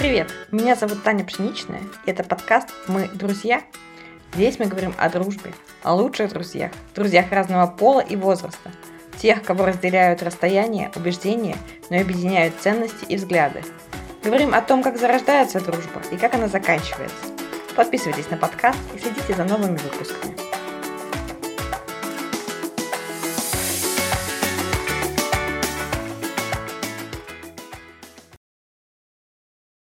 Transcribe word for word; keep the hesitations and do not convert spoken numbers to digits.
Привет, меня зовут Таня Пшеничная, и это подкаст «Мы друзья». Здесь мы говорим о дружбе, о лучших друзьях, друзьях разного пола и возраста, тех, кого разделяют расстояния, убеждения, но и объединяют ценности и взгляды. Говорим о том, как зарождается дружба и как она заканчивается. Подписывайтесь на подкаст и следите за новыми выпусками.